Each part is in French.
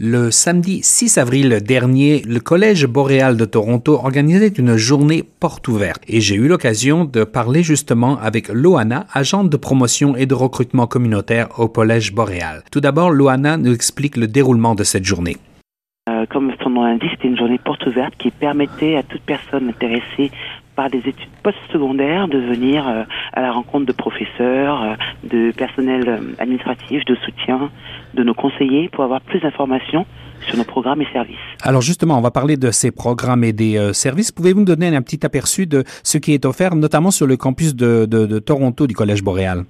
Le samedi 6 avril dernier, le Collège Boréal de Toronto organisait une journée porte ouverte et j'ai eu l'occasion de parler justement avec Loana, agente de promotion et de recrutement communautaire au Collège Boréal. Tout d'abord, Loana nous explique le déroulement de cette journée. Comme son nom l'indique, c'était une journée porte ouverte qui permettait à toute personne intéressée par des études postsecondaires de venir à la rencontre de professeurs, de personnel administratif, de soutien, de nos conseillers pour avoir plus d'informations sur nos programmes et services. Alors justement, on va parler de ces programmes et des services. Pouvez-vous nous donner un petit aperçu de ce qui est offert, notamment sur le campus de Toronto du Collège Boréal?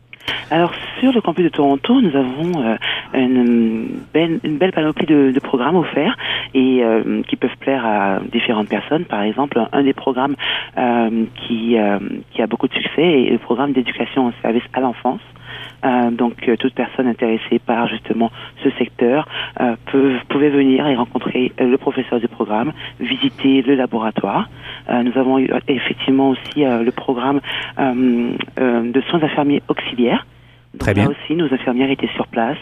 Alors sur le campus de Toronto, nous avons une belle panoplie de programmes offerts et qui peuvent plaire à différentes personnes. Par exemple, un des programmes qui a beaucoup de succès est le programme d'éducation en service à l'enfance. Donc toute personne intéressée par justement ce secteur pouvait venir et rencontrer le professeur du programme, visiter le laboratoire. Nous avons eu effectivement aussi le programme de soins infirmiers auxiliaires. Donc là aussi, nos infirmières étaient sur place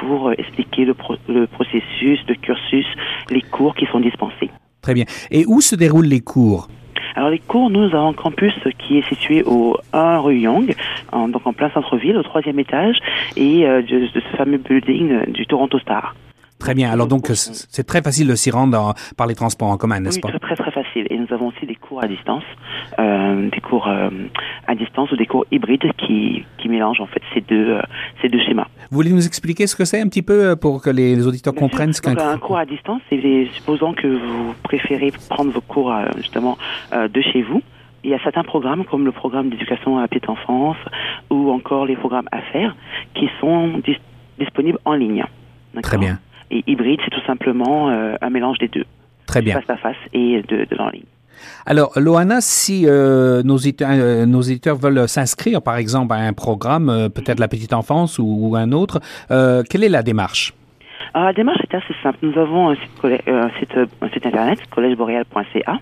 pour expliquer le processus, le cursus, les cours qui sont dispensés. Très bien. Et où se déroulent les cours ? Alors les cours, nous avons un campus qui est situé au 1 rue Yonge, donc en plein centre-ville, au 3e étage, et de ce fameux building du Toronto Star. Très bien. Alors donc, c'est très facile de s'y rendre par les transports en commun, n'est-ce pas? Oui, très, très facile. Et nous avons aussi des cours à distance, ou des cours hybrides qui mélangent en fait ces deux schémas. Vous voulez nous expliquer ce que c'est un petit peu pour que les auditeurs comprennent ce qu'un cours? Un cours à distance, c'est supposons que vous préférez prendre vos cours justement de chez vous. Il y a certains programmes, comme le programme d'éducation à la petite enfance ou encore les programmes affaires, qui sont disponibles en ligne. D'accord? Très bien. Et hybride, c'est tout simplement un mélange des deux. Très bien. Face à face et de l'en ligne. Alors, Loana, si nos éditeurs veulent s'inscrire, par exemple, à un programme, peut-être la petite enfance ou un autre, quelle est la démarche? Alors, la démarche est assez simple. Nous avons un site internet, collègeboréal.ca,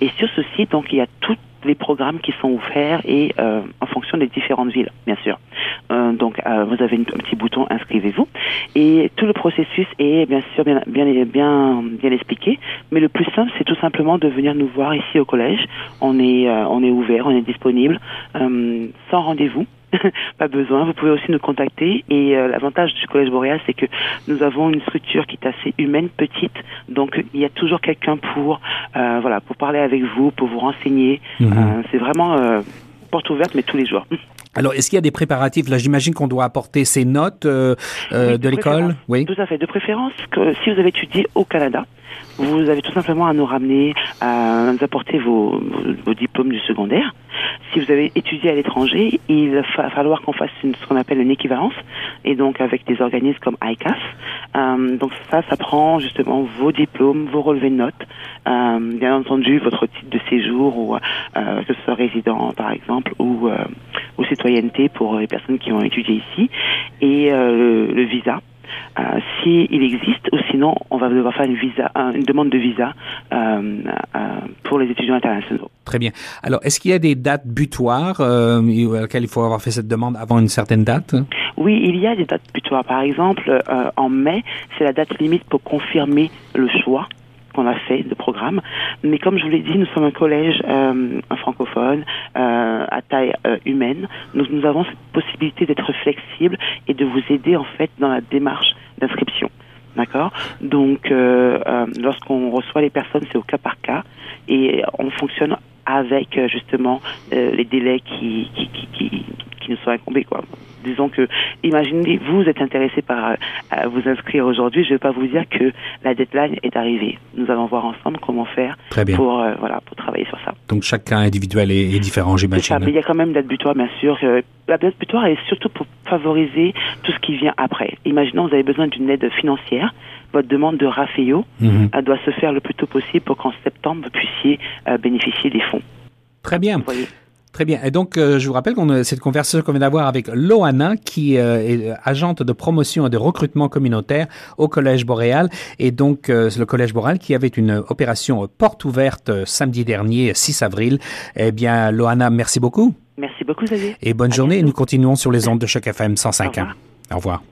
et sur ce site, donc, il y a tout les programmes qui sont offerts et en fonction des différentes villes, bien sûr. Donc, vous avez un petit bouton « Inscrivez-vous » et tout le processus est bien sûr bien expliqué, mais le plus simple, c'est tout simplement de venir nous voir ici au collège. On est ouvert, on est disponible, sans rendez-vous. Pas besoin, vous pouvez aussi nous contacter et l'avantage du Collège Boréal, c'est que nous avons une structure qui est assez humaine, petite, donc il y a toujours quelqu'un pour parler avec vous, pour vous renseigner. C'est vraiment porte ouverte, mais tous les jours. Alors, est-ce qu'il y a des préparatifs? Là, j'imagine qu'on doit apporter ses notes de l'école. Oui, tout à fait. De préférence, que si vous avez étudié au Canada, vous avez tout simplement à nous ramener, à nous apporter vos diplômes du secondaire. Si vous avez étudié à l'étranger, il va falloir qu'on fasse ce qu'on appelle une équivalence, et donc avec des organismes comme ICAS. Donc ça prend justement vos diplômes, vos relevés de notes, bien entendu votre titre de séjour, ou que ce soit résident par exemple, ou citoyenneté pour les personnes qui ont étudié ici, et le visa. S'il existe, ou sinon on va devoir faire une demande de visa pour les étudiants internationaux. Très bien. Alors, est-ce qu'il y a des dates butoirs à laquelle il faut avoir fait cette demande avant une certaine date? Oui, il y a des dates butoirs. Par exemple, en mai, c'est la date limite pour confirmer le choix qu'on a fait de programme. Mais comme je vous l'ai dit, nous sommes un collège francophone à taille humaine. Nous avons cette possibilité d'être flexible et de vous aider en fait dans la démarche d'inscription. D'accord? Donc, lorsqu'on reçoit les personnes, c'est au cas par cas et on fonctionne avec justement les délais qui nous sont incombés, quoi. Disons que, imaginez, vous êtes intéressé par vous inscrire aujourd'hui, je ne vais pas vous dire que la deadline est arrivée. Nous allons voir ensemble comment faire pour travailler sur ça. Donc, chacun individuel est différent, j'imagine. Ça, mais il y a quand même une date butoir, bien sûr. La date butoir est surtout pour favoriser tout ce qui vient après. Imaginons, vous avez besoin d'une aide financière. Votre demande de RAFEO doit se faire le plus tôt possible pour qu'en septembre, vous puissiez bénéficier des fonds. Très bien. Vous voyez? Très bien. Et donc, je vous rappelle qu'on a cette conversation qu'on vient d'avoir avec Loana, qui est agente de promotion et de recrutement communautaire au Collège Boréal. Et donc, c'est le Collège Boréal qui avait une opération porte ouverte samedi dernier, 6 avril. Eh bien, Loana, merci beaucoup. Merci beaucoup, Xavier. Et bonne journée. Nous continuons sur les ondes de Choc FM 105. Au revoir. Au revoir.